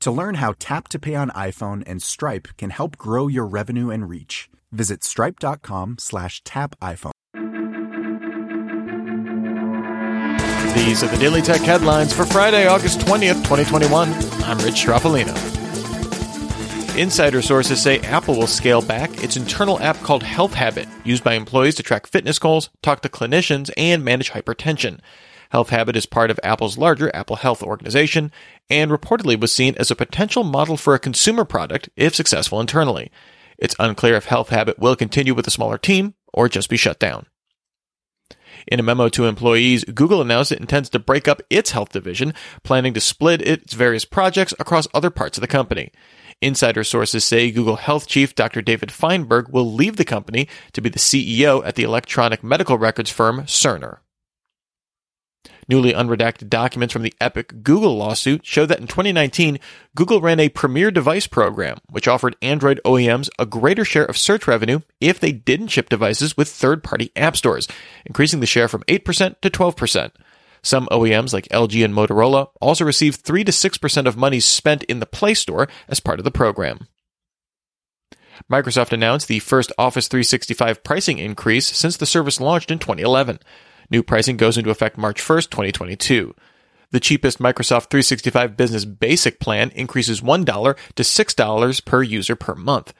To learn how Tap to Pay on iPhone and Stripe can help grow your revenue and reach, visit stripe.com/tapiphone. These are the Daily Tech Headlines for Friday, August 20th, 2021. I'm Rich Straffolino. Insider sources say Apple will scale back its internal app called Health Habit, used by employees to track fitness goals, talk to clinicians, and manage hypertension. Health Habit is part of Apple's larger Apple Health organization and reportedly was seen as a potential model for a consumer product if successful internally. It's unclear if Health Habit will continue with a smaller team or just be shut down. In a memo to employees, Google announced it intends to break up its health division, planning to split its various projects across other parts of the company. Insider sources say Google Health Chief Dr. David Feinberg will leave the company to be the CEO at the electronic medical records firm Cerner. Newly unredacted documents from the Epic Google lawsuit show that in 2019, Google ran a premier device program, which offered Android OEMs a greater share of search revenue if they didn't ship devices with third-party app stores, increasing the share from 8% to 12%. Some OEMs, like LG and Motorola, also received 3 to 6% of money spent in the Play Store as part of the program. Microsoft announced the first Office 365 pricing increase since the service launched in 2011. New pricing goes into effect March 1st, 2022. The cheapest Microsoft 365 Business Basic plan increases $1 to $6 per user per month.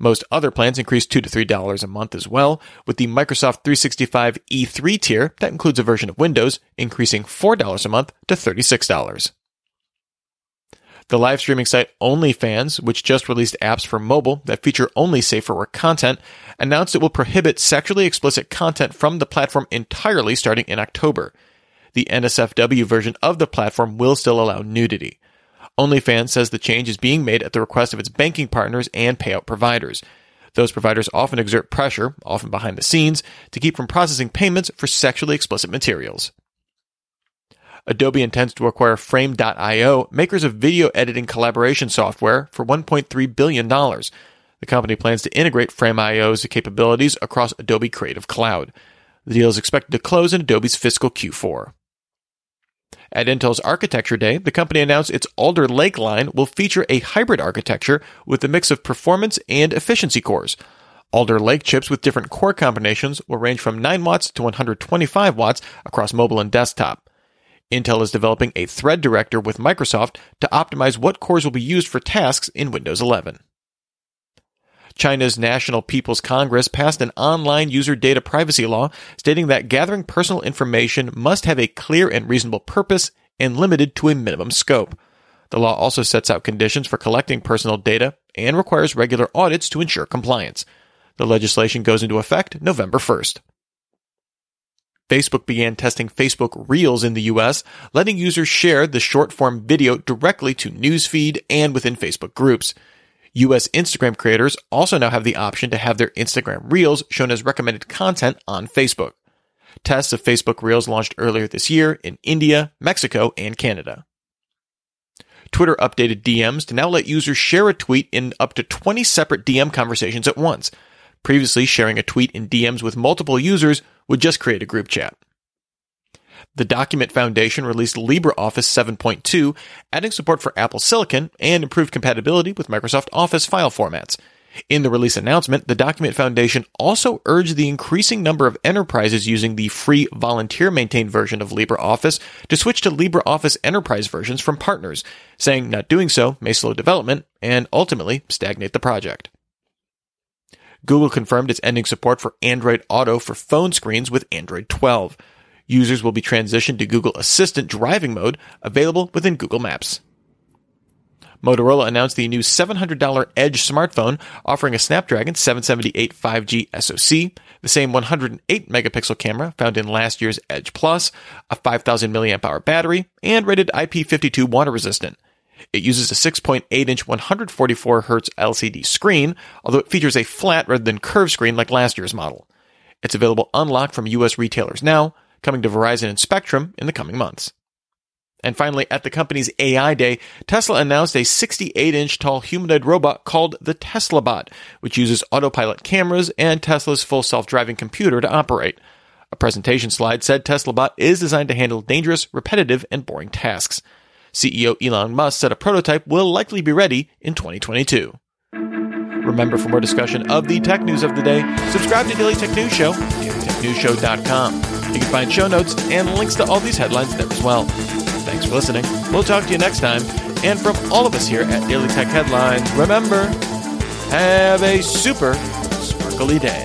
Most other plans increase $2 to $3 a month as well, with the Microsoft 365 E3 tier, that includes a version of Windows, increasing $4 a month to $36. The live streaming site OnlyFans, which just released apps for mobile that feature only safe-for-work content, announced it will prohibit sexually explicit content from the platform entirely starting in October. The NSFW version of the platform will still allow nudity. OnlyFans says the change is being made at the request of its banking partners and payout providers. Those providers often exert pressure, often behind the scenes, to keep from processing payments for sexually explicit materials. Adobe intends to acquire Frame.io, makers of video editing collaboration software, for $1.3 billion. The company plans to integrate Frame.io's capabilities across Adobe Creative Cloud. The deal is expected to close in Adobe's fiscal Q4. At Intel's Architecture Day, the company announced its Alder Lake line will feature a hybrid architecture with a mix of performance and efficiency cores. Alder Lake chips with different core combinations will range from 9 watts to 125 watts across mobile and desktop. Intel is developing a Thread Director with Microsoft to optimize what cores will be used for tasks in Windows 11. China's National People's Congress passed an online user data privacy law stating that gathering personal information must have a clear and reasonable purpose and limited to a minimum scope. The law also sets out conditions for collecting personal data and requires regular audits to ensure compliance. The legislation goes into effect November 1st. Facebook began testing Facebook Reels in the U.S., letting users share the short-form video directly to News Feed and within Facebook groups. U.S. Instagram creators also now have the option to have their Instagram Reels shown as recommended content on Facebook. Tests of Facebook Reels launched earlier this year in India, Mexico, and Canada. Twitter updated DMs to now let users share a tweet in up to 20 separate DM conversations at once. Previously, sharing a tweet in DMs with multiple users would just create a group chat. The Document Foundation released LibreOffice 7.2, adding support for Apple Silicon and improved compatibility with Microsoft Office file formats. In the release announcement, the Document Foundation also urged the increasing number of enterprises using the free volunteer-maintained version of LibreOffice to switch to LibreOffice Enterprise versions from partners, saying not doing so may slow development and ultimately stagnate the project. Google confirmed it's ending support for Android Auto for phone screens with Android 12. Users will be transitioned to Google Assistant Driving Mode, available within Google Maps. Motorola announced the new $700 Edge smartphone, offering a Snapdragon 778 5G SoC, the same 108-megapixel camera found in last year's Edge Plus, a 5,000 mAh battery, and rated IP52 water-resistant. It uses a 6.8-inch 144Hz LCD screen, although it features a flat rather than curved screen like last year's model. It's available unlocked from U.S. retailers now, coming to Verizon and Spectrum in the coming months. And finally, at the company's AI Day, Tesla announced a 68-inch tall humanoid robot called the TeslaBot, which uses autopilot cameras and Tesla's full self-driving computer to operate. A presentation slide said TeslaBot is designed to handle dangerous, repetitive, and boring tasks. CEO Elon Musk said a prototype will likely be ready in 2022. Remember, for more discussion of the tech news of the day, subscribe to Daily Tech News Show at technewsshow.com. You can find show notes and links to all these headlines there as well. Thanks for listening. We'll talk to you next time. And from all of us here at Daily Tech Headlines, remember, have a super sparkly day.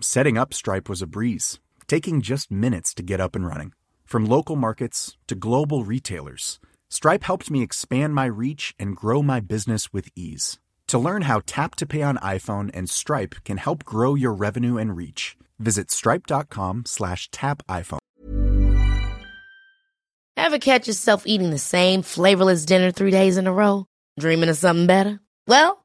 Setting up Stripe was a breeze, taking just minutes to get up and running. From local markets to global retailers, Stripe helped me expand my reach and grow my business with ease. To learn how Tap to Pay on iPhone and Stripe can help grow your revenue and reach, visit stripe.com/tapiphone. Ever catch yourself eating the same flavorless dinner 3 days in a row? Dreaming of something better? Well,